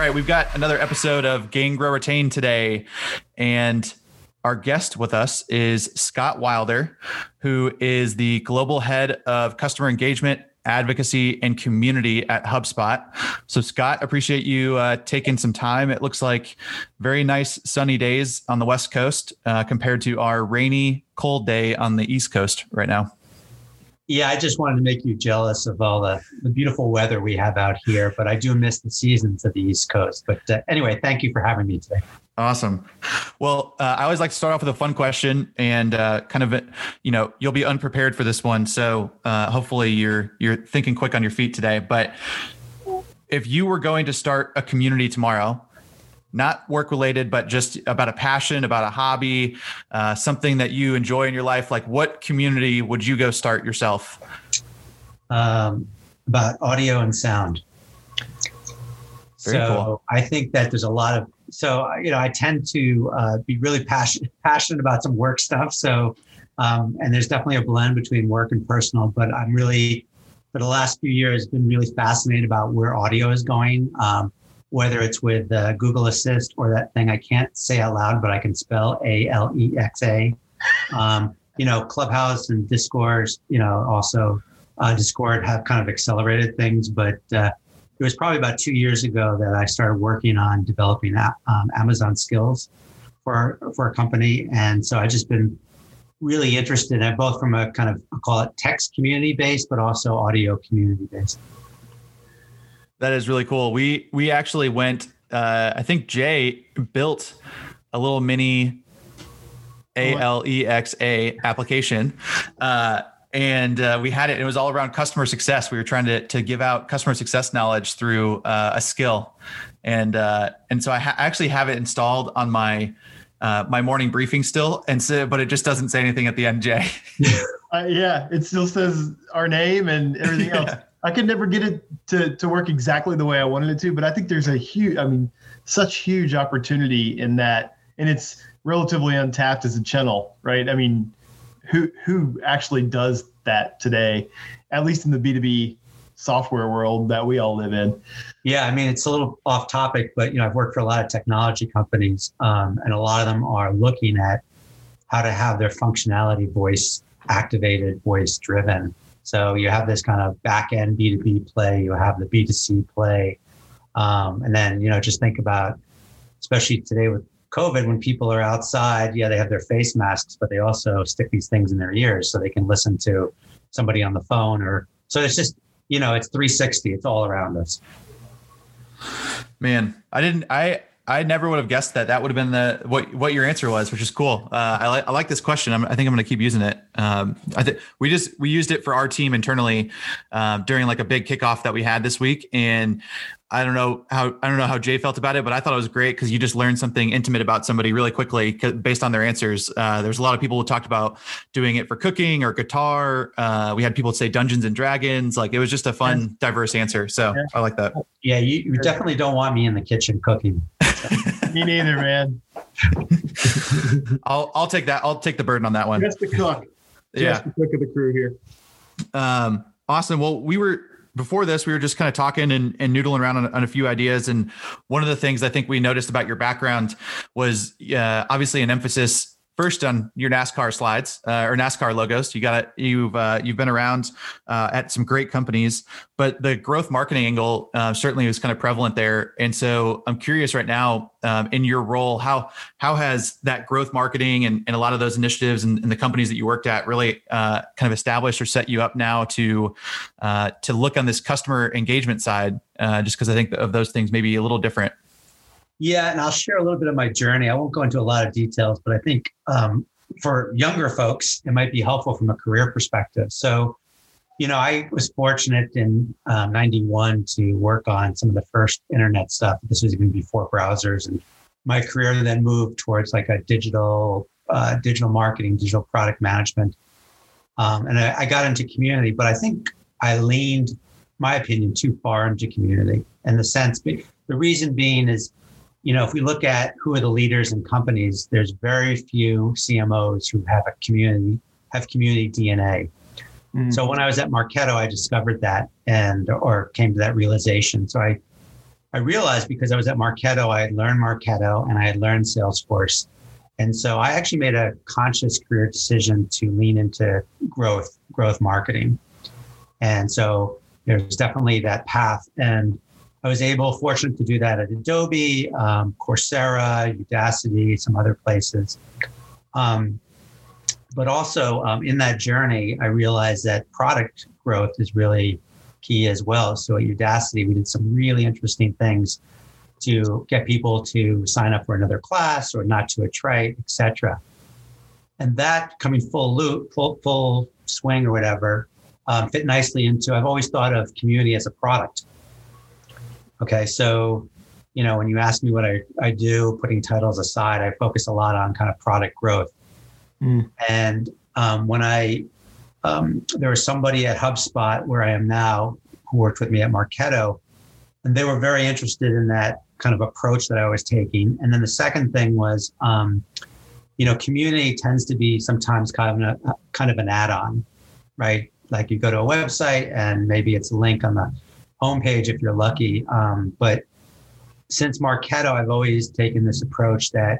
All right, we've got another episode of Gain, Grow, Retain today. And our guest with us is Scott Wilder, who is the global head of customer engagement, advocacy, and community at HubSpot. So Scott, appreciate you taking some time. It looks like very nice sunny days on the West Coast compared to our rainy, cold day on the East Coast right now. Yeah, I just wanted to make you jealous of all the beautiful weather we have out here, but I do miss the seasons of the East Coast. But anyway, thank you for having me today. Awesome. Well, I always like to start off with a fun question, and kind of, you know, you'll be unprepared for this one. So hopefully you're thinking quick on your feet today. But if you were going to start a community tomorrow, not work related, but just about a passion, about a hobby, something that you enjoy in your life, like what community would you go start yourself? About audio and sound. Very cool. I think that there's a lot of, I tend to be really passionate about some work stuff. So, and there's definitely a blend between work and personal, but I'm really, for the last few years, been really fascinated about where audio is going. Whether it's with Google Assist or that thing I can't say out loud, but I can spell Alexa, Clubhouse and Discord, also Discord have kind of accelerated things. But it was probably about 2 years ago that I started working on developing Amazon skills for a company. And so I've just been really interested in both from a kind of, I'll call it text community based, but also audio community based. That is really cool. We actually went, I think Jay built a little mini Alexa application. We had it, and it was all around customer success. We were trying to give out customer success knowledge through a skill. And so I actually have it installed on my my morning briefing still, and so, but it just doesn't say anything at the end, Jay. Yeah, it still says our name and everything else. I could never get it to work exactly the way I wanted it to, but I think there's such huge opportunity in that, and it's relatively untapped as a channel, right? I mean, who actually does that today, at least in the B2B software world that we all live in? Yeah, I mean, it's a little off topic, but I've worked for a lot of technology companies, and a lot of them are looking at how to have their functionality voice activated, voice driven. So you have this kind of back end B2B play, you have the B2C play. And then, just think about, especially today with COVID, when people are outside, they have their face masks, but they also stick these things in their ears so they can listen to somebody on the phone. So it's just, it's 360, it's all around us. Man, I never would have guessed that would have been what your answer was, which is cool. I like this question. I think I'm going to keep using it. We used it for our team internally during like a big kickoff that we had this week. And I don't know how Jay felt about it, but I thought it was great because you just learned something intimate about somebody really quickly based on their answers. There's a lot of people who talked about doing it for cooking or guitar. We had people say Dungeons and Dragons. Like, it was just a fun, diverse answer. So I like that. Yeah, you definitely don't want me in the kitchen cooking. Me neither, man. I'll take that. I'll take the burden on that one. Just the cook. Just the cook of the crew here. Awesome. Well, before this, we were just kind of talking and noodling around on a few ideas. And one of the things I think we noticed about your background was obviously an emphasis first on your NASCAR slides or NASCAR logos. You've been around at some great companies, but the growth marketing angle certainly was kind of prevalent there. And so I'm curious right now in your role, how has that growth marketing and a lot of those initiatives and the companies that you worked at really kind of established or set you up now to look on this customer engagement side, just because I think of those things maybe a little different. Yeah, and I'll share a little bit of my journey. I won't go into a lot of details, but I think for younger folks, it might be helpful from a career perspective. So, I was fortunate in 91 to work on some of the first internet stuff. This was even before browsers. And my career then moved towards like a digital marketing, digital product management. And I got into community, but I think I leaned, my opinion, too far into community in the sense, the reason being is, if we look at who are the leaders in companies, there's very few CMOs who have community DNA. Mm. So when I was at Marketo, I discovered that or came to that realization. So I I realized because I was at Marketo, I had learned Marketo and I had learned Salesforce. And so I actually made a conscious career decision to lean into growth marketing. And so there's definitely that path. And I was fortunate to do that at Adobe, Coursera, Udacity, some other places. But also in that journey, I realized that product growth is really key as well. So at Udacity, we did some really interesting things to get people to sign up for another class or not to attrite, et cetera. And that coming full swing or whatever, fit nicely into, I've always thought of community as a product. Okay, so, you know, when you ask me what I do, putting titles aside, I focus a lot on kind of product growth. And when there was somebody at HubSpot where I am now who worked with me at Marketo, and they were very interested in that kind of approach that I was taking. And then the second thing was, you know, community tends to be sometimes kind of an add-on, right? Like you go to a website and maybe it's a link on the homepage if you're lucky. But since Marketo, I've always taken this approach that,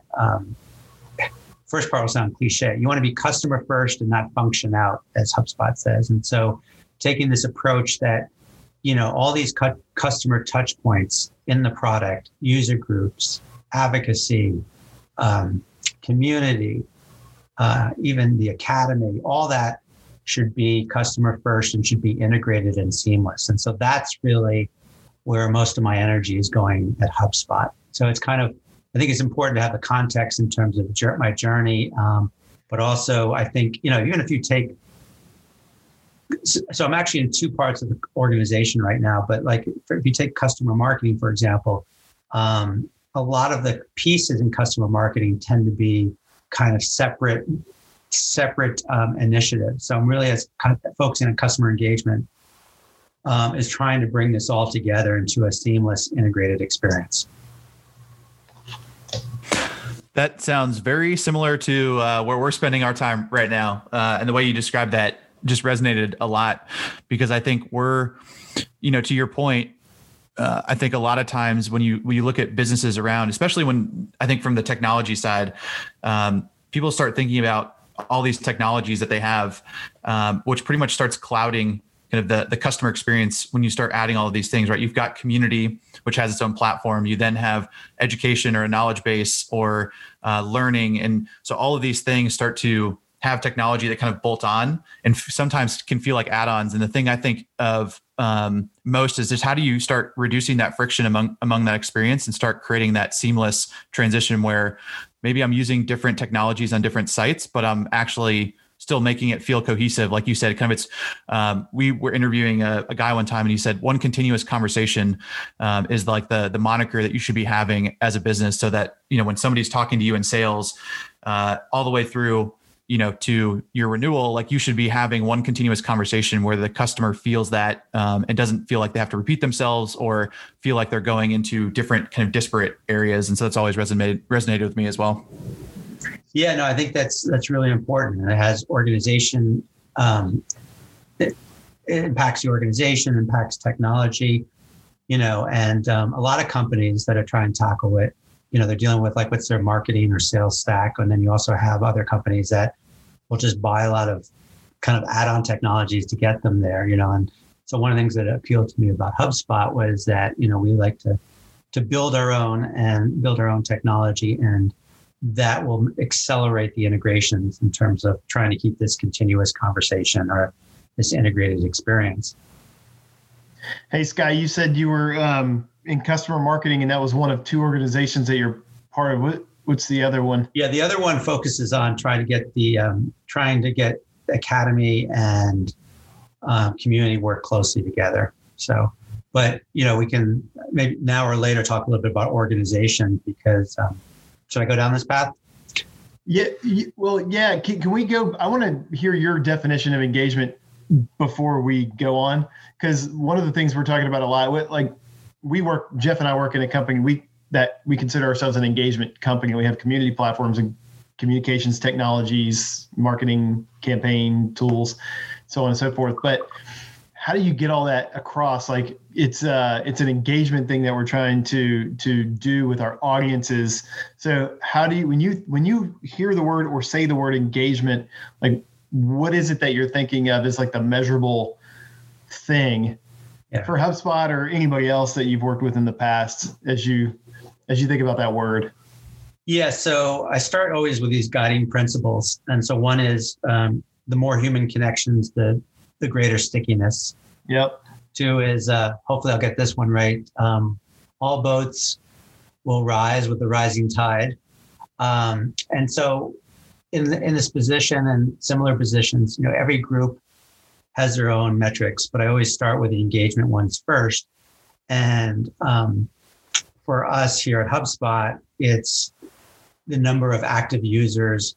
first part will sound cliche. You want to be customer first and not function out, as HubSpot says. And so taking this approach that, you know, all these customer touch points in the product, user groups, advocacy, community, even the academy, all that should be customer first and should be integrated and seamless. And so that's really where most of my energy is going at HubSpot. So it's kind of, I think it's important to have the context in terms of my journey, but also I think, you know, even if you take, so I'm actually in two parts of the organization right now, but like if you take customer marketing, for example, a lot of the pieces in customer marketing tend to be kind of separate initiatives. So I'm really focusing on customer engagement is trying to bring this all together into a seamless integrated experience. That sounds very similar to where we're spending our time right now. And the way you described that just resonated a lot because I think we're, you know, to your point, I think a lot of times when you look at businesses around, especially when I think from the technology side, people start thinking about all these technologies that they have, which pretty much starts clouding kind of the customer experience when you start adding all of these things, right? You've got community, which has its own platform. You then have education or a knowledge base or learning. And so all of these things start to have technology that kind of bolt on and sometimes can feel like add-ons. And the thing I think of most is just how do you start reducing that friction among that experience and start creating that seamless transition where maybe I'm using different technologies on different sites, but I'm actually still making it feel cohesive. Like you said, kind of it's, we were interviewing a guy one time and he said one continuous conversation is like the moniker that you should be having as a business so that, you know, when somebody's talking to you in sales all the way through, you know, to your renewal, like you should be having one continuous conversation where the customer feels that and doesn't feel like they have to repeat themselves or feel like they're going into different kind of disparate areas. And so that's always resonated with me as well. Yeah, no, I think that's really important. And it has organization, it impacts the organization, impacts technology, you know, and a lot of companies that are trying to tackle it, you know, they're dealing with like what's their marketing or sales stack. And then you also have other companies that will just buy a lot of kind of add-on technologies to get them there, you know. And so one of the things that appealed to me about HubSpot was that, you know, we like to build our own technology, and that will accelerate the integrations in terms of trying to keep this continuous conversation or this integrated experience. Hey, Scott, you said you were in customer marketing, and that was one of two organizations that you're part of. What's the other one? Yeah, the other one focuses on trying to get academy and community work closely together. So, but you know, we can maybe now or later talk a little bit about organization because. Should I go down this path? Yeah. Well, yeah. Can we go? I want to hear your definition of engagement before we go on, because one of the things we're talking about a lot with, like, Jeff and I work in a company that we consider ourselves an engagement company. We have community platforms and communications technologies, marketing campaign tools, so on and so forth. But how do you get all that across? Like it's an engagement thing that we're trying to do with our audiences. So how do you, when you hear the word or say the word engagement, like what is it that you're thinking of as like the measurable thing for HubSpot or anybody else that you've worked with in the past as you think about that word? Yeah. So I start always with these guiding principles. And so one is the more human connections, the greater stickiness. Yep. Two is, hopefully I'll get this one right. All boats will rise with the rising tide. And so in this position and similar positions, you know, every group has their own metrics, but I always start with the engagement ones first. And for us here at HubSpot, it's the number of active users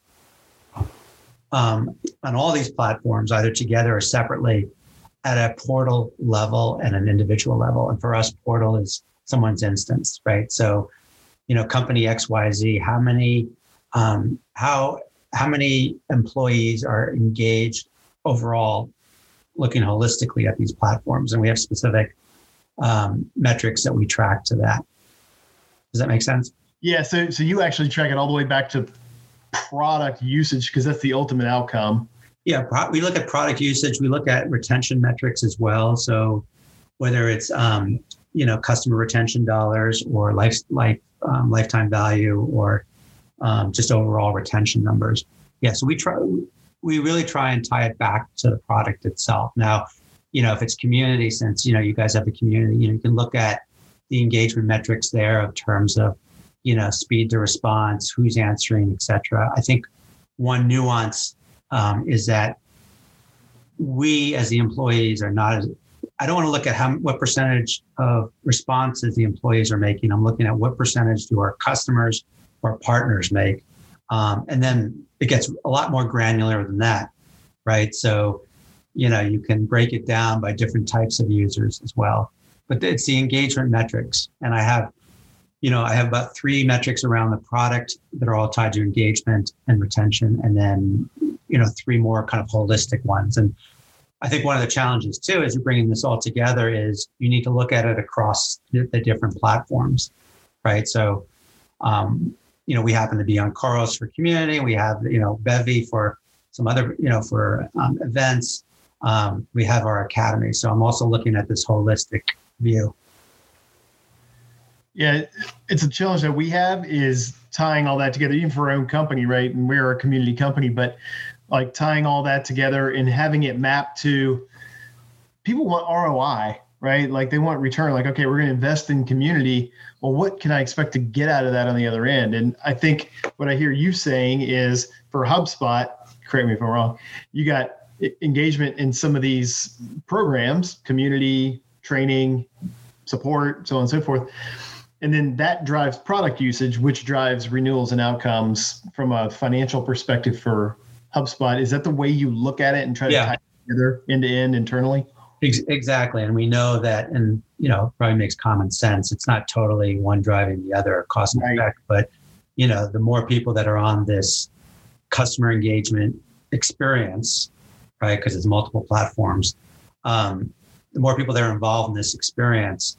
on all these platforms, either together or separately, at a portal level and an individual level. And for us, portal is someone's instance, right? So, you know, company XYZ, how many employees are engaged overall, looking holistically at these platforms, and we have specific metrics that we track to that. Does that make sense? Yeah. So you actually track it all the way back to product usage, because that's the ultimate outcome. Yeah. We look at product usage. We look at retention metrics as well. So whether it's, you know, customer retention dollars or lifetime value or just overall retention numbers. Yeah. So we really try and tie it back to the product itself. Now, you know, if it's community, since, you know, you guys have a community, you know, you can look at the engagement metrics there in terms of, you know, speed to response, who's answering, et cetera. I think one nuance is that we as the employees are not, I don't want to look at what percentage of responses the employees are making. I'm looking at what percentage do our customers or partners make. And then it gets a lot more granular than that, right? So, you know, you can break it down by different types of users as well. But it's the engagement metrics. And I have about three metrics around the product that are all tied to engagement and retention, and then, you know, three more kind of holistic ones. And I think one of the challenges too, as you're bringing this all together, is you need to look at it across the different platforms, right? So, you know, we happen to be on Carlos for community. We have, you know, Bevy for some other, you know, for events. We have our academy. So I'm also looking at this holistic view. Yeah, it's a challenge that we have is tying all that together, even for our own company, right? And we're a community company, but like tying all that together and having it mapped to, people want ROI, right? Like they want return, like, okay, we're going to invest in community. Well, what can I expect to get out of that on the other end? And I think what I hear you saying is for HubSpot, correct me if I'm wrong, you got engagement in some of these programs, community, training, support, so on and so forth. And then that drives product usage, which drives renewals and outcomes from a financial perspective for HubSpot. Is that the way you look at it and try to tie it together end to end internally? Exactly. And we know that, and, you know, probably makes common sense. It's not totally one driving the other, cause and effect, but, you know, the more people that are on this customer engagement experience, right? Because it's multiple platforms. The more people that are involved in this experience,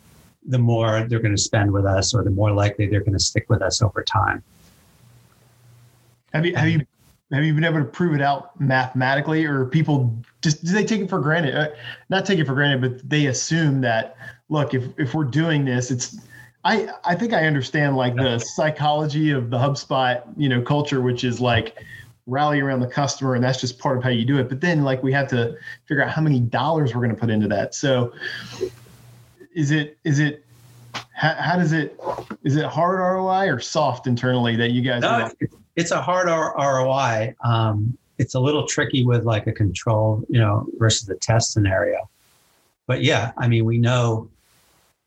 the more they're going to spend with us, or the more likely they're going to stick with us over time. Have you been able to prove it out mathematically, or people just, do they take it for granted? Not take it for granted, but they assume that, look, if we're doing this, it's, I think I understand like the psychology of the HubSpot, you know, culture, which is like, rally around the customer, and that's just part of how you do it. But then, like, we have to figure out how many dollars we're going to put into that. So, is it hard ROI or soft internally that you guys? No, it's a hard ROI. It's a little tricky with like a control, you know, versus the test scenario. But yeah, I mean, we know,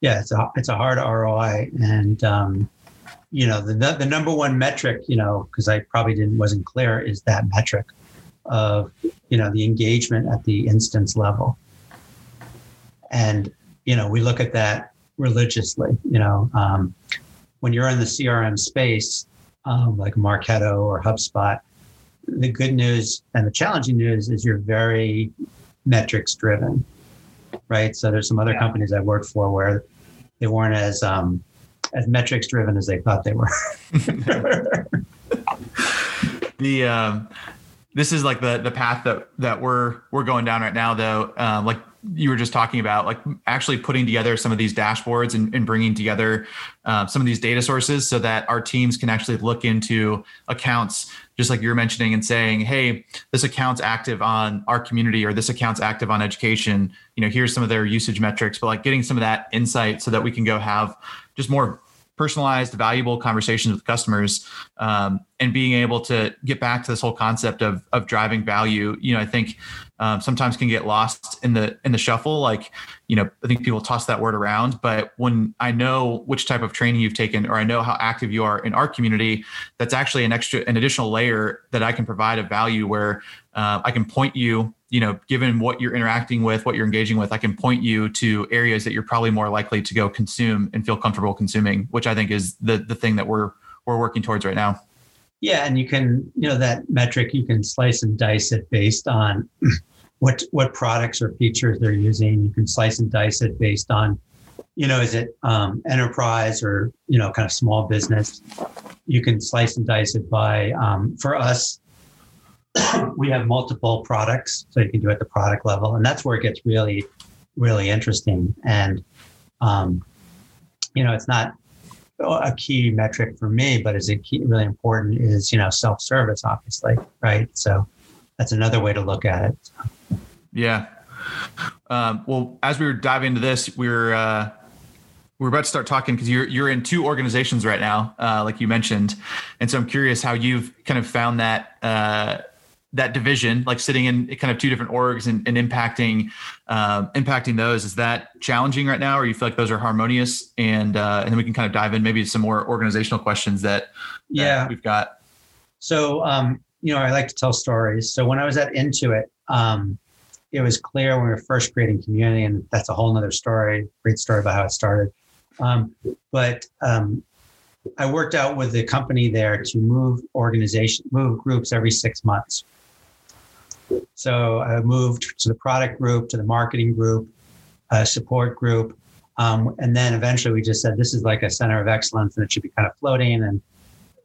yeah, it's a hard ROI, and you know, the number one metric, you know, because I probably wasn't clear, is that metric of, you know, the engagement at the instance level. And, you know, we look at that religiously, you know, when you're in the CRM space, like Marketo or HubSpot, the good news and the challenging news is you're very metrics driven. right? So there's some other companies I worked for where they weren't as metrics driven as they thought they were. This is like the path that we're going down right now, though. Like you were just talking about, like actually putting together some of these dashboards and bringing together some of these data sources so that our teams can actually look into accounts, just like you're mentioning, and saying, hey, this account's active on our community, or this account's active on education. You know, here's some of their usage metrics, but like getting some of that insight so that we can go have just more personalized, valuable conversations with customers, and being able to get back to this whole concept of driving value. You know, I think sometimes can get lost in the shuffle. Like, you know, I think people toss that word around, but when I know which type of training you've taken, or I know how active you are in our community, that's actually an additional layer that I can provide of value where I can point you, you know, given what you're interacting with, what you're engaging with, I can point you to areas that you're probably more likely to go consume and feel comfortable consuming, which I think is the thing that we're working towards right now. Yeah. And you can, you know, that metric, you can slice and dice it based on what products or features they're using. You can slice and dice it based on, you know, is it enterprise or, you know, kind of small business. You can slice and dice it by, for us, we have multiple products, so you can do it at the product level. And that's where it gets really, really interesting. And, you know, it's not a key metric for me, but is a key, really important is, you know, self-service, obviously, right? So that's another way to look at it. Yeah. Well, as we were diving into this, we're about to start talking because you're in two organizations right now, like you mentioned. And so I'm curious how you've kind of found that division, like sitting in kind of two different orgs and impacting those. Is that challenging right now, or you feel like those are harmonious? And then we can kind of dive in maybe some more organizational questions that we've got. So, you know, I like to tell stories. So when I was at Intuit, it was clear when we were first creating community, and that's a whole nother story, great story about how it started. But I worked out with the company there to move groups every 6 months. So I moved to the product group, to the marketing group, support group. And then eventually we just said, this is like a center of excellence and it should be kind of floating. And,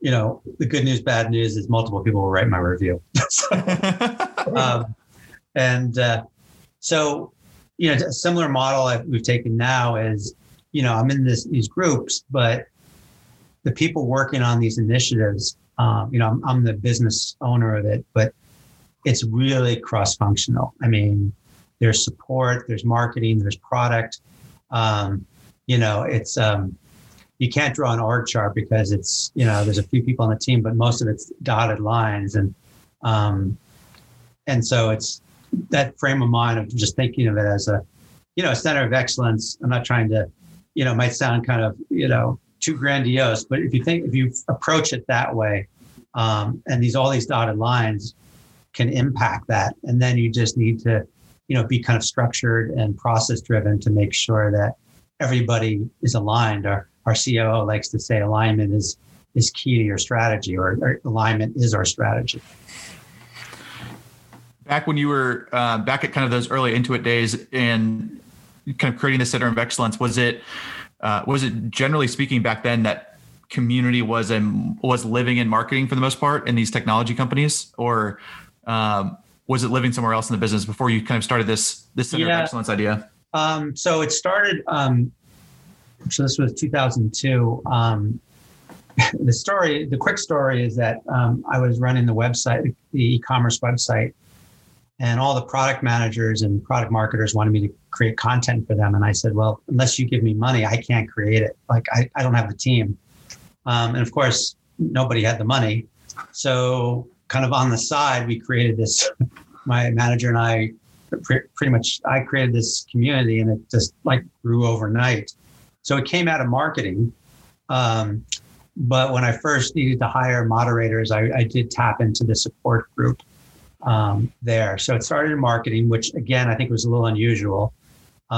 you know, the good news, bad news is multiple people will write my review. So, you know, a similar model we've taken now is, you know, I'm in these groups, but the people working on these initiatives, you know, I'm the business owner of it, but it's really cross-functional. I mean, there's support, there's marketing, there's product. You know, it's you can't draw an org chart because it's, you know, there's a few people on the team, but most of it's dotted lines. And so it's that frame of mind of just thinking of it as a, you know, a center of excellence. I'm not trying to, you know, it might sound kind of, you know, too grandiose, but if you approach it that way, and all these dotted lines can impact that. And then you just need to, you know, be kind of structured and process driven to make sure that everybody is aligned. Our COO likes to say alignment is key to your strategy, or alignment is our strategy. Back when you were back at kind of those early Intuit days and kind of creating the center of excellence, was it generally speaking back then that community was living in marketing for the most part in these technology companies, or was it living somewhere else in the business before you kind of started this center of excellence idea? So it started. So this was 2002. The quick story is that I was running the e-commerce website, and all the product managers and product marketers wanted me to create content for them. And I said, well, unless you give me money, I can't create it. Like I don't have the team. And of course, nobody had the money. So kind of on the side, we created this, my manager and I, pretty much I created this community, and it just like grew overnight. So it came out of marketing. But when I first needed to hire moderators, I did tap into the support group. There. So it started in marketing, which again, I think was a little unusual. You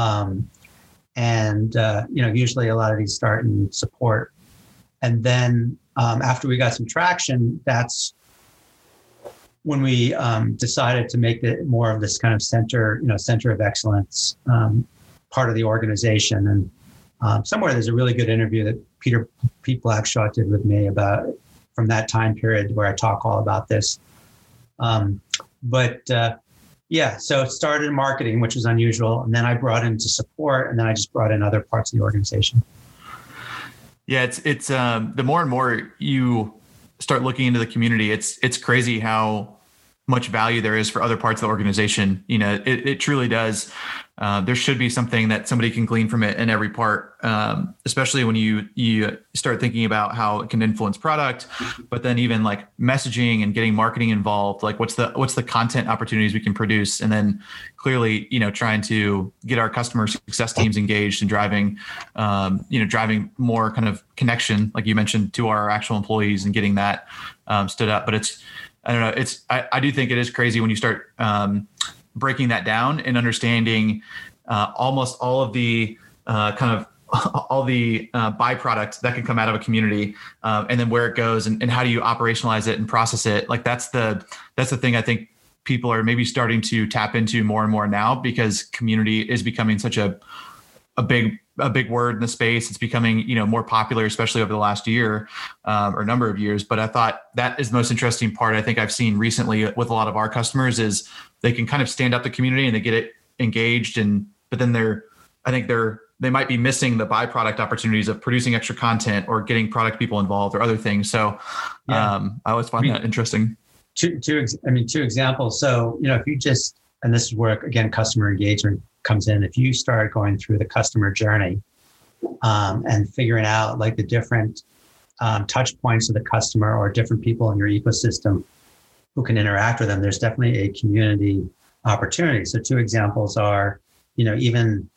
know, usually a lot of these start in support. And then after we got some traction, that's when we decided to make it more of this kind of center of excellence part of the organization. And somewhere there's a really good interview that Pete Blackshaw did with me about from that time period where I talk all about this. Yeah, so it started in marketing, which was unusual. And then I brought into support, and then I just brought in other parts of the organization. Yeah, it's the more and more you start looking into the community, it's crazy how much value there is for other parts of the organization. You know, it truly does. There should be something that somebody can glean from it in every part, especially when you start thinking about how it can influence product, but then even like messaging and getting marketing involved, like what's the content opportunities we can produce. And then clearly, you know, trying to get our customer success teams engaged and driving more kind of connection, like you mentioned, to our actual employees and getting that stood up. But I do think it is crazy when you start breaking that down and understanding almost all of the byproducts that can come out of a community, and then where it goes and how do you operationalize it and process it. Like that's the thing I think people are maybe starting to tap into more and more now, because community is becoming such a big word in the space. It's becoming, you know, more popular, especially over the last year or number of years. But I thought that is the most interesting part I think I've seen recently with a lot of our customers is they can kind of stand up the community and they get it engaged. But then they might be missing the byproduct opportunities of producing extra content or getting product people involved or other things. So yeah. I always find that interesting. Two examples. So, you know, if you just, and this is where again, customer engagement comes in. If you start going through the customer journey and figuring out like the different touch points of the customer or different people in your ecosystem who can interact with them, there's definitely a community opportunity. So two examples are, you know, even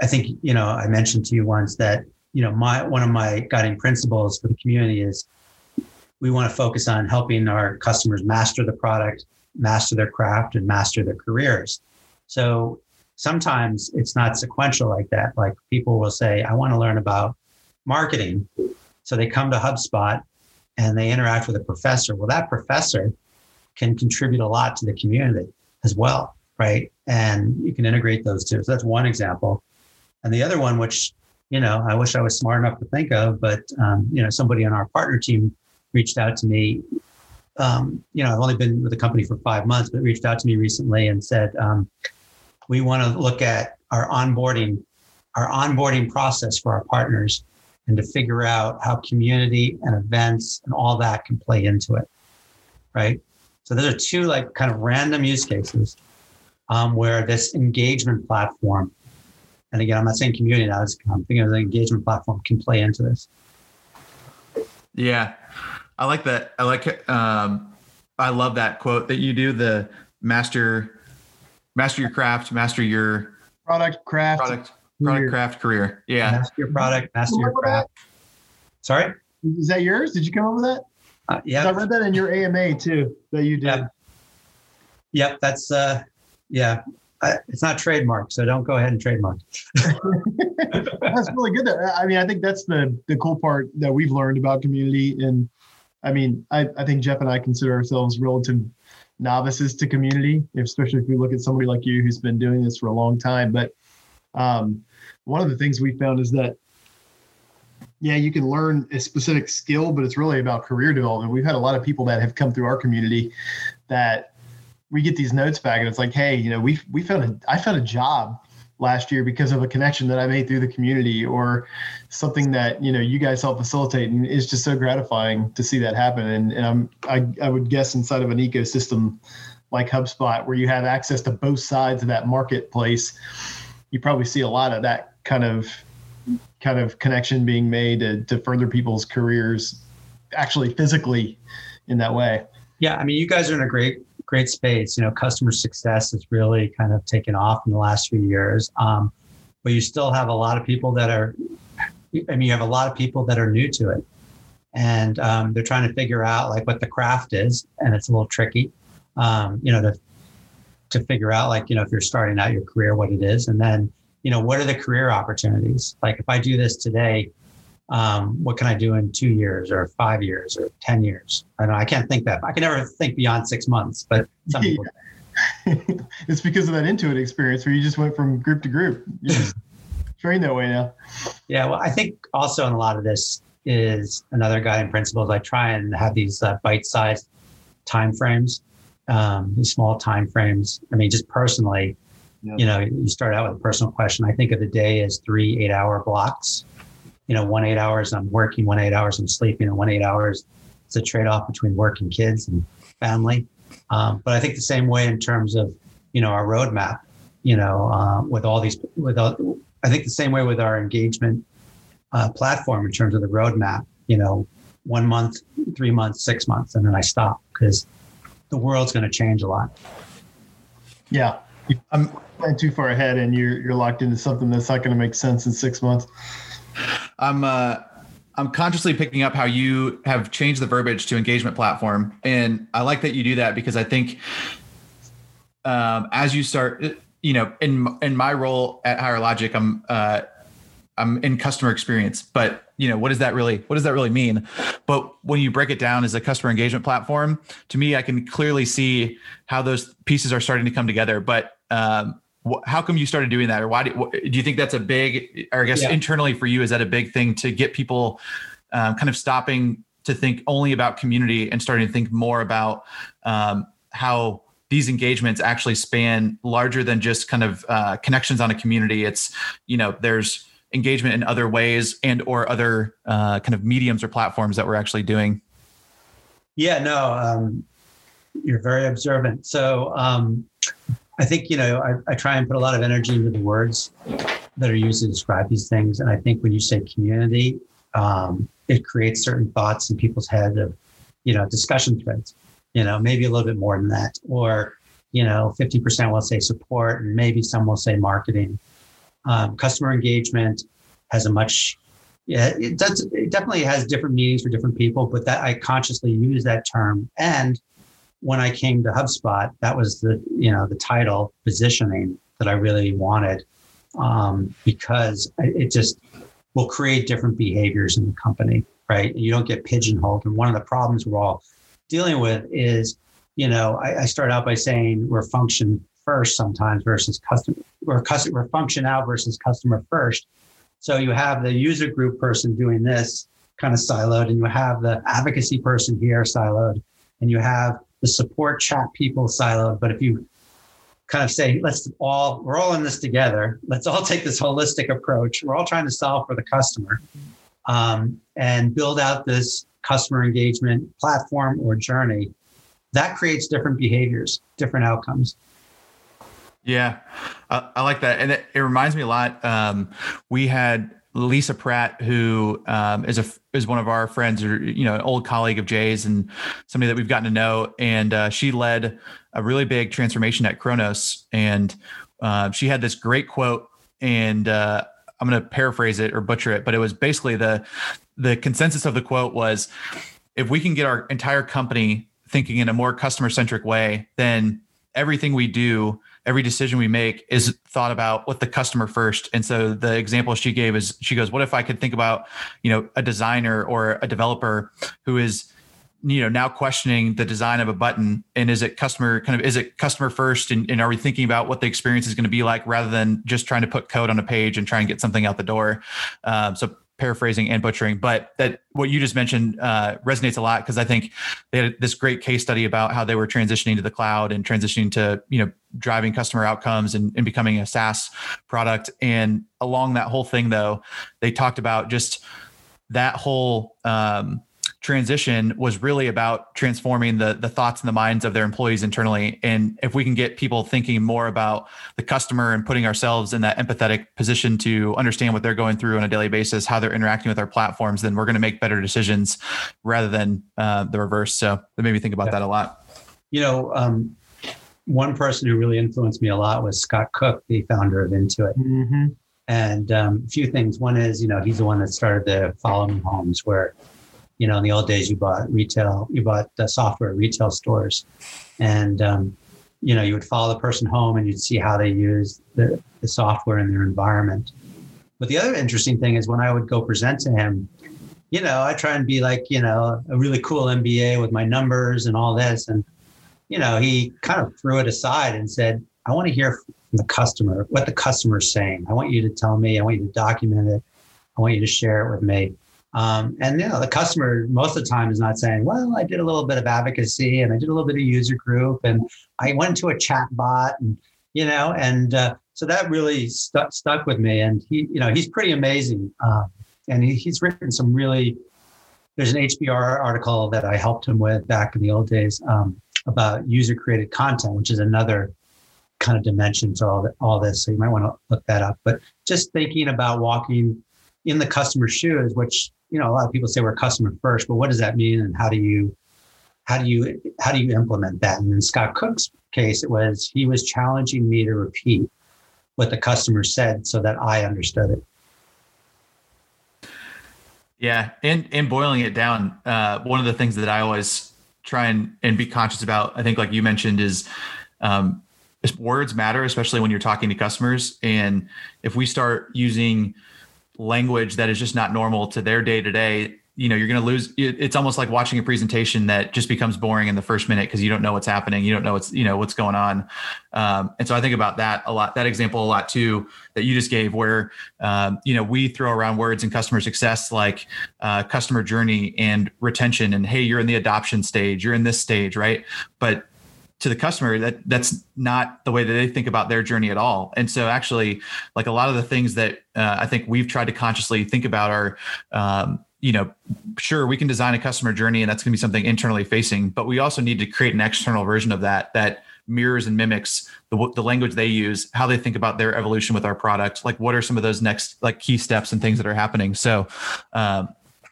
I think, you know, I mentioned to you once that, you know, one of my guiding principles for the community is we want to focus on helping our customers master the product, master their craft, and master their careers. So sometimes it's not sequential like that. Like people will say, I want to learn about marketing. So they come to HubSpot and they interact with a professor. Well, that professor can contribute a lot to the community as well, right? And you can integrate those two. So that's one example. And the other one, which, you know, I wish I was smart enough to think of, but, you know, somebody on our partner team reached out to me. You know, I've only been with the company for 5 months, but reached out to me recently and said, we want to look at our onboarding process for our partners and to figure out how community and events and all that can play into it, right? So those are two like kind of random use cases where this engagement platform, and again, I'm not saying community now, I'm thinking of the engagement platform can play into this. Yeah, I like that. I like it. I love that quote that you do, the master your craft, master your product, craft, career. Yeah. Master your product, master your craft. Sorry? Is that yours? Did you come up with that? Yeah. I read that in your AMA too, that you did. Yep. That's, it's not trademarked, so don't go ahead and trademark. That's really good. I mean, I think that's the cool part that we've learned about community. And I mean, I think Jeff and I consider ourselves relative novices to community, especially if we look at somebody like you who's been doing this for a long time. But one of the things we found is that, yeah, you can learn a specific skill, but it's really about career development. We've had a lot of people that have come through our community that we get these notes back and it's like, hey, you know, I found a job last year because of a connection that I made through the community or something that, you know, you guys help facilitate. And it's just so gratifying to see that happen. And I would guess inside of an ecosystem like HubSpot, where you have access to both sides of that marketplace, you probably see a lot of that kind of connection being made to further people's careers actually physically in that way. Yeah. I mean, you guys are in a great space. You know, customer success has really kind of taken off in the last few years. But you still have a lot of people that are new to it. And they're trying to figure out like what the craft is. And it's a little tricky, you know, to figure out like, you know, if you're starting out your career, what it is. And then, you know, what are the career opportunities? Like if I do this today, what can I do in 2 years or 5 years or 10 years? I don't know. I can't think that. I can never think beyond 6 months, but some people. It's because of that Intuit experience where you just went from group to group. You're just trained that way now. Yeah. Well, I think also in a lot of this is another guy in principles. I try and have these bite-sized timeframes, these small timeframes. I mean, just personally, yeah. You know, you start out with a personal question. I think of the day as 3 8-hour blocks. You know, 1 8 hours I'm working, 1 8 hours I'm sleeping, and 1 8 hours it's a trade-off between work and kids and family. But I think the same way in terms of, you know, our roadmap, you know, I think the same way with our engagement platform in terms of the roadmap, you know, 1 month, 3 months, 6 months, and then I stop because the world's going to change a lot. Yeah. I'm too far ahead and you're locked into something that's not going to make sense in 6 months. I'm consciously picking up how you have changed the verbiage to engagement platform. And I like that you do that because I think as you start, you know, in my role at Higher Logic, I'm in customer experience, but you know, what does that really mean? But when you break it down as a customer engagement platform, to me, I can clearly see how those pieces are starting to come together. But, how come you started doing that? Or why do you think that's a big, or I guess internally for you, is that a big thing to get people kind of stopping to think only about community and starting to think more about how these engagements actually span larger than just kind of connections on a community? It's, you know, there's engagement in other ways and or other kind of mediums or platforms that we're actually doing. Yeah, no, you're very observant. So, I think, you know, I try and put a lot of energy into the words that are used to describe these things. And I think when you say community, it creates certain thoughts in people's head of, you know, discussion threads, you know, maybe a little bit more than that. Or, you know, 50% will say support and maybe some will say marketing. Customer engagement has a much, yeah, it definitely has different meanings for different people, but that I consciously use that term. And when I came to HubSpot, that was the, you know, the title positioning that I really wanted because it just will create different behaviors in the company, right? You don't get pigeonholed. And one of the problems we're all dealing with is, you know, I start out by saying we're function first sometimes versus customer, we're function out versus customer first. So you have the user group person doing this kind of siloed, and you have the advocacy person here siloed, and you have the support chat people siloed. But if you kind of say, we're all in this together. Let's all take this holistic approach. We're all trying to solve for the customer and build out this customer engagement platform or journey. That creates different behaviors, different outcomes. Yeah, I like that. And it reminds me a lot. We had Lisa Pratt, who is one of our friends, or you know, an old colleague of Jay's and somebody that we've gotten to know. And she led a really big transformation at Kronos, and she had this great quote. And I'm going to paraphrase it or butcher it, but it was basically the consensus of the quote was: if we can get our entire company thinking in a more customer-centric way, then everything we do, every decision we make is thought about with the customer first. And so the example she gave is, she goes, what if I could think about, you know, a designer or a developer who is, you know, now questioning the design of a button, and is it customer first? And are we thinking about what the experience is going to be like rather than just trying to put code on a page and try and get something out the door? So paraphrasing and butchering, but that what you just mentioned resonates a lot, because I think they had this great case study about how they were transitioning to the cloud and transitioning to, you know, driving customer outcomes and becoming a SaaS product. And along that whole thing, though, they talked about just that whole transition was really about transforming the thoughts and the minds of their employees internally. And if we can get people thinking more about the customer and putting ourselves in that empathetic position to understand what they're going through on a daily basis, how they're interacting with our platforms, then we're going to make better decisions rather than the reverse. So that made me think about that a lot. You know, one person who really influenced me a lot was Scott Cook, the founder of Intuit. Mm-hmm. And a few things. One is, you know, he's the one that started the Follow Me Homes, where, you know, in the old days, you bought the software retail stores, and, you know, you would follow the person home and you'd see how they use the software in their environment. But the other interesting thing is, when I would go present to him, you know, I try and be like, you know, a really cool MBA with my numbers and all this. And you know, he kind of threw it aside and said, I want to hear from the customer, what the customer's saying. I want you to tell me, I want you to document it. I want you to share it with me. And you know, the customer most of the time is not saying, well, I did a little bit of advocacy and I did a little bit of user group and I went to a chat bot and, you know, and so that really stuck with me. And he, you know, he's pretty amazing. And he's written some really, there's an HBR article that I helped him with back in the old days about user created content, which is another kind of dimension to all this. So you might want to look that up, but just thinking about walking in the customer's shoes, which, you know, a lot of people say we're customer first, but what does that mean? And how do you implement that? And in Scott Cook's case, it was, he was challenging me to repeat what the customer said so that I understood it. Yeah. And boiling it down, one of the things that I always try and be conscious about, I think like you mentioned, is, words matter, especially when you're talking to customers. And if we start using language that is just not normal to their day to day, you know, you're going to lose. It's almost like watching a presentation that just becomes boring in the first minute because you don't know what's happening. You don't know what's going on. And so I think about that a lot, that example a lot too, that you just gave where, you know, we throw around words in customer success, like customer journey and retention and, hey, you're in the adoption stage, you're in this stage, right? But to the customer, that's not the way that they think about their journey at all. And so actually, like a lot of the things that I think we've tried to consciously think about are, you know, sure, we can design a customer journey and that's going to be something internally facing, but we also need to create an external version of that mirrors and mimics the language they use, how they think about their evolution with our product. Like what are some of those next like key steps and things that are happening? So I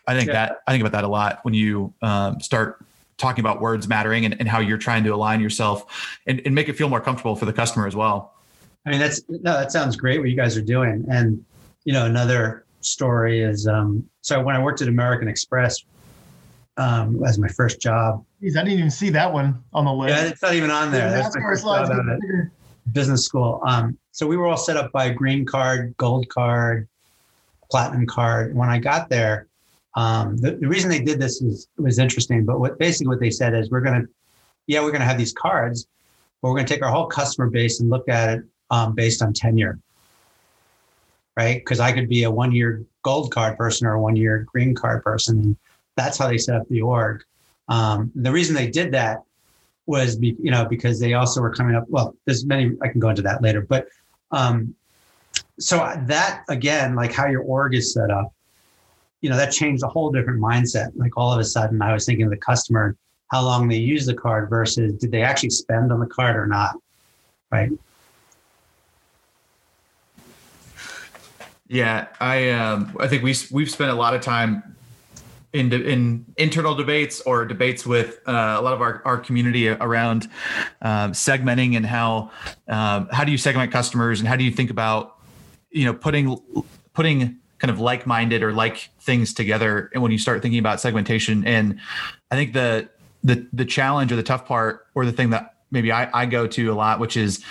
think about that a lot when you start talking about words mattering and how you're trying to align yourself and make it feel more comfortable for the customer as well. I mean, that sounds great what you guys are doing. And, you know, another story is, so when I worked at American Express as my first job. Geez, I didn't even see that one on the list. Yeah, it's not even on there. That's my first job out of business school. So we were all set up by a green card, gold card, platinum card. When I got there, the reason they did this was interesting, but what they said is we're going to have these cards, but we're going to take our whole customer base and look at it based on tenure, right? Because I could be a one-year gold card person or a one-year green card person. And that's how they set up the org. The reason they did that was, because they also were coming up, well, there's many, I can go into that later, but so that again, like how your org is set up, you know, that changed a whole different mindset. Like all of a sudden I was thinking of the customer, how long they use the card versus did they actually spend on the card or not, right? Yeah, I think we've spent a lot of time in internal debates or debates with a lot of our community around segmenting and how do you segment customers and how do you think about, you know, putting kind of like-minded or like things together. And when you start thinking about segmentation, and I think the challenge or the tough part or the thing that maybe I go to a lot, which is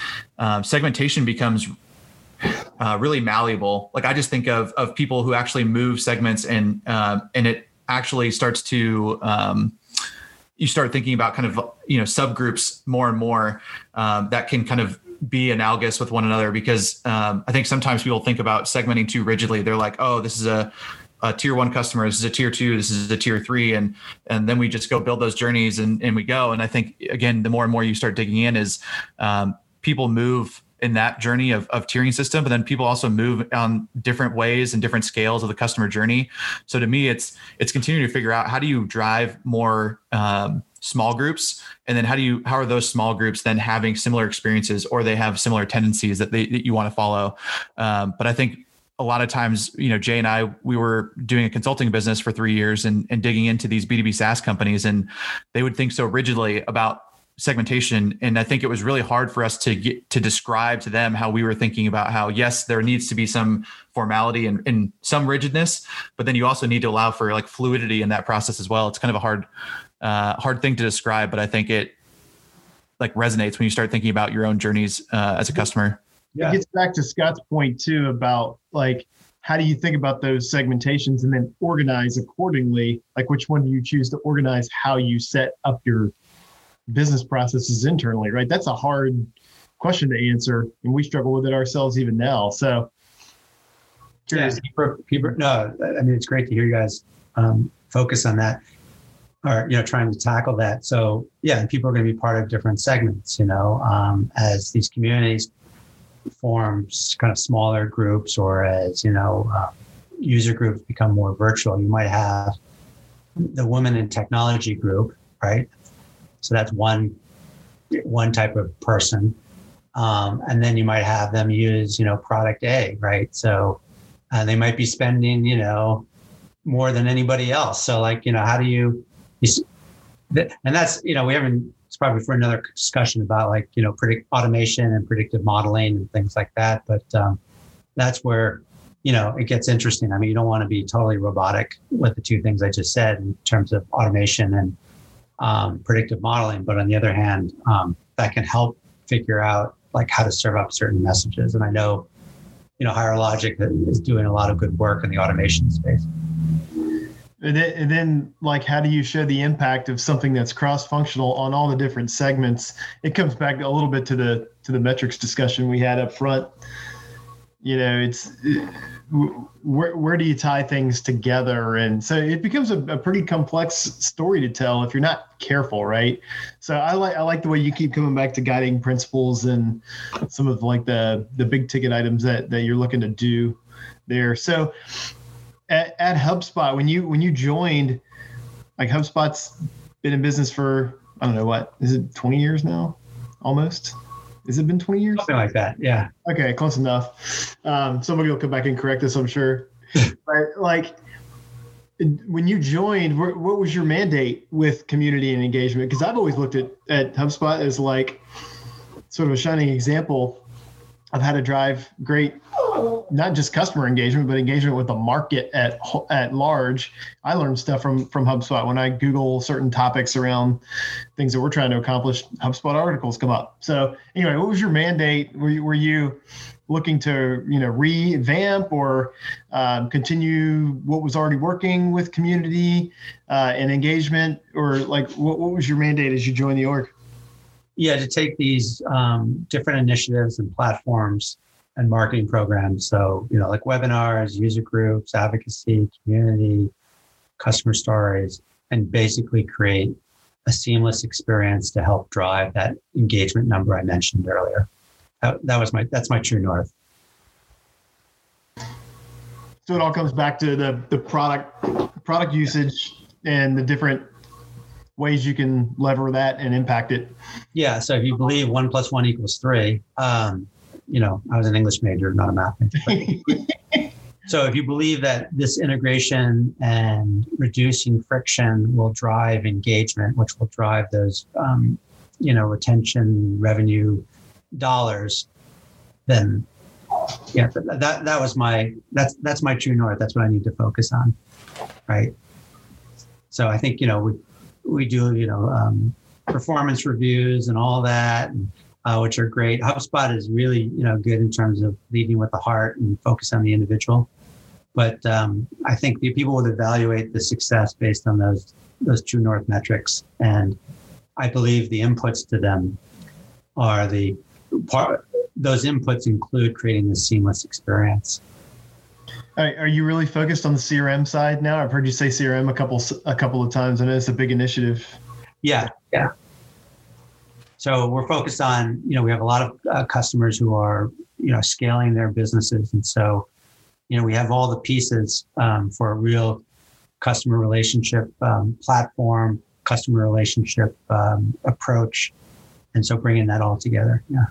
segmentation becomes really malleable. Like I just think of people who actually move segments and it actually starts to, you start thinking about kind of, you know, subgroups more and more that can kind of be analogous with one another, because I think sometimes people think about segmenting too rigidly. They're like, oh, this is a tier one customer. This is a tier two. This is a tier three. And then we just go build those journeys and we go. And I think, again, the more and more you start digging in is people move in that journey of tiering system, but then people also move on different ways and different scales of the customer journey. So to me, it's continuing to figure out how do you drive more small groups, and then how are those small groups then having similar experiences, or they have similar tendencies that you want to follow. But I think a lot of times, you know, Jay and I, we were doing a consulting business for 3 years and digging into these B2B SaaS companies, and they would think so rigidly about segmentation. And I think it was really hard for us to get to describe to them how we were thinking about how, yes, there needs to be some formality and some rigidness, but then you also need to allow for like fluidity in that process as well. It's kind of a hard thing to describe, but I think it like resonates when you start thinking about your own journeys as a customer. Yeah. It gets back to Scott's point too, about like, how do you think about those segmentations and then organize accordingly? Like which one do you choose to organize how you set up your business processes internally, right? That's a hard question to answer, and we struggle with it ourselves even now. So, curious. Yeah. No, I mean, it's great to hear you guys focus on that, or trying to tackle that. So yeah, and people are going to be part of different segments, as these communities form kind of smaller groups, or as user groups become more virtual. You might have the women in technology group, right? So that's one type of person. And then you might have them use, product A, right? So they might be spending, more than anybody else. So like, how do you and that's, we haven't, it's probably for another discussion about like, automation and predictive modeling and things like that. But that's where, it gets interesting. I mean, you don't want to be totally robotic with the two things I just said in terms of automation and predictive modeling. But on the other hand, that can help figure out like how to serve up certain messages. And I know, Higher Logic is doing a lot of good work in the automation space. And then like, how do you show the impact of something that's cross-functional on all the different segments? It comes back a little bit to the metrics discussion we had up front. It's where do you tie things together? And so it becomes a pretty complex story to tell if you're not careful, right? So I like the way you keep coming back to guiding principles and some of like the big ticket items that you're looking to do there. So at HubSpot, when you joined, like HubSpot's been in business for, I don't know, what is it, 20 years now, almost? Has it been 20 years? Something like that, yeah. Okay, close enough. Somebody will come back and correct us, I'm sure. But like, when you joined, what was your mandate with community and engagement? Because I've always looked at HubSpot as like sort of a shining example of how to drive great, not just customer engagement, but engagement with the market at large. I learned stuff from HubSpot. When I Google certain topics around things that we're trying to accomplish, HubSpot articles come up. So anyway, what was your mandate? Were you looking to, revamp or continue what was already working with community and engagement? Or like, what was your mandate as you joined the org? Yeah, to take these different initiatives and platforms and marketing programs. So, like webinars, user groups, advocacy, community, customer stories, and basically create a seamless experience to help drive that engagement number I mentioned earlier. That's my true north. So it all comes back to the product usage and the different ways you can lever that and impact it. Yeah. So if you believe 1 + 1 = 3, I was an English major, not a math major. So if you believe that this integration and reducing friction will drive engagement, which will drive those, retention revenue dollars, then yeah, that was that's my true north. That's what I need to focus on. Right. So I think, we do, performance reviews and all that, which are great. HubSpot is really, good in terms of leading with the heart and focus on the individual. But I think the people would evaluate the success based on those true north metrics. And I believe the inputs to them are those inputs include creating this seamless experience. Are you really focused on the CRM side now? I've heard you say CRM a couple of times. I know it's a big initiative. Yeah. So we're focused on, we have a lot of customers who are, scaling their businesses. And so, we have all the pieces for a real customer relationship platform, customer relationship approach. And so bringing that all together. Yeah.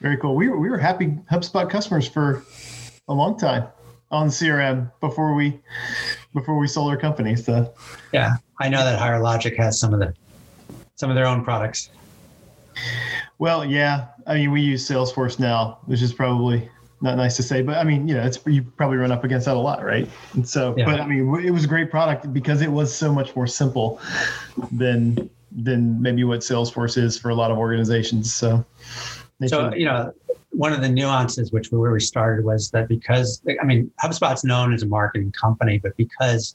Very cool. We were happy HubSpot customers for a long time on CRM before we sold our company. So yeah, I know that Higher Logic has some of their own products. Well, yeah, I mean, we use Salesforce now, which is probably not nice to say, but I mean, you probably run up against that a lot, right? And so, yeah. But I mean, it was a great product because it was so much more simple than maybe what Salesforce is for a lot of organizations. So, one of the nuances where we started was that because, I mean, HubSpot's known as a marketing company, but because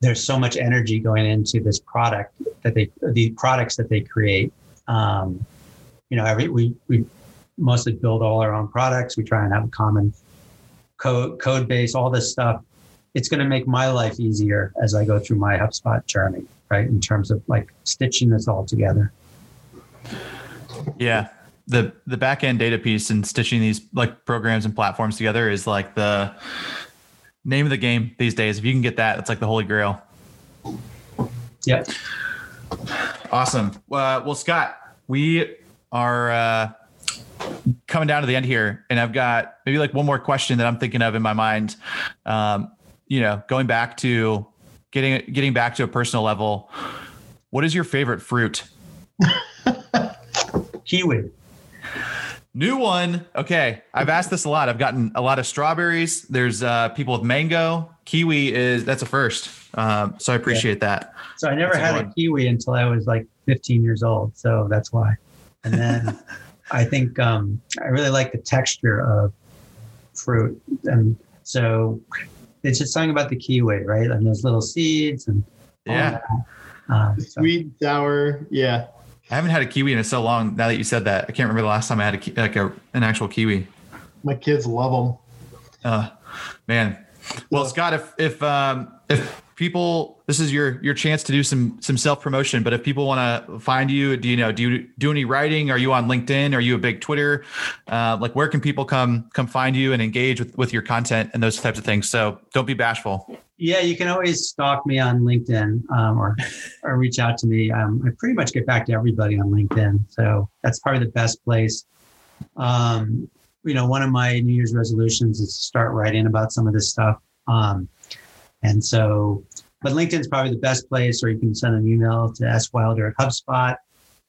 there's so much energy going into this product that the products that they create. We mostly build all our own products. We try and have a common code base, all this stuff. It's going to make my life easier as I go through my HubSpot journey, right? In terms of like stitching this all together. Yeah. The back end data piece and stitching these like programs and platforms together is like the name of the game these days. If you can get that, it's like the holy grail. Yeah. Awesome. Well, Scott, we are coming down to the end here, and I've got maybe like one more question that I'm thinking of in my mind. Going back to getting back to a personal level, what is your favorite fruit? Kiwi. New one. Okay. I've asked this a lot. I've gotten a lot of strawberries. There's people with mango. Kiwi that's a first. So I appreciate that. So I never had a kiwi until I was like 15 years old. So that's why. And then I think I really like the texture of fruit. And so it's just something about the kiwi, right? And those little seeds and all that. Sweet, sour. Yeah. I haven't had a kiwi in so long. Now that you said that, I can't remember the last time I had an actual kiwi. My kids love them. Man. Well, Scott, if people, this is your chance to do some self-promotion, but if people want to find you, do you do any writing? Are you on LinkedIn? Are you a big Twitter? Where can people come find you and engage with your content and those types of things? So don't be bashful. Yeah, you can always stalk me on LinkedIn or reach out to me. I pretty much get back to everybody on LinkedIn. So that's probably the best place. One of my New Year's resolutions is to start writing about some of this stuff. But LinkedIn's probably the best place, or you can send an email to swilder@HubSpot. You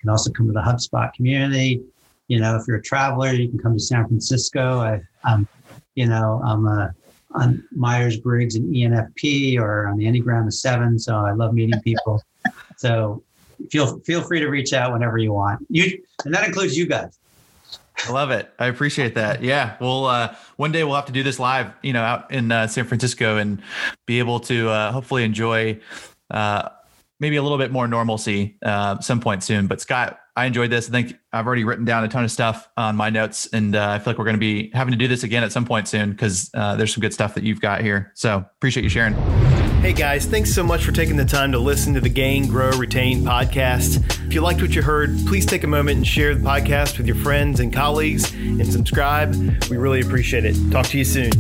can also come to the HubSpot community. If you're a traveler, you can come to San Francisco. I'm on Myers-Briggs and ENFP, or on the Enneagram of 7. So I love meeting people. So feel free to reach out whenever you want. And that includes you guys. I love it. I appreciate that. Yeah. Well, one day we'll have to do this live, out in San Francisco, and be able to hopefully enjoy maybe a little bit more normalcy some point soon. But Scott, I enjoyed this. I think I've already written down a ton of stuff on my notes, and I feel like we're going to be having to do this again at some point soon, because there's some good stuff that you've got here. So appreciate you sharing. Hey guys, thanks so much for taking the time to listen to the Gain, Grow, Retain podcast. If you liked what you heard, please take a moment and share the podcast with your friends and colleagues, and subscribe. We really appreciate it. Talk to you soon.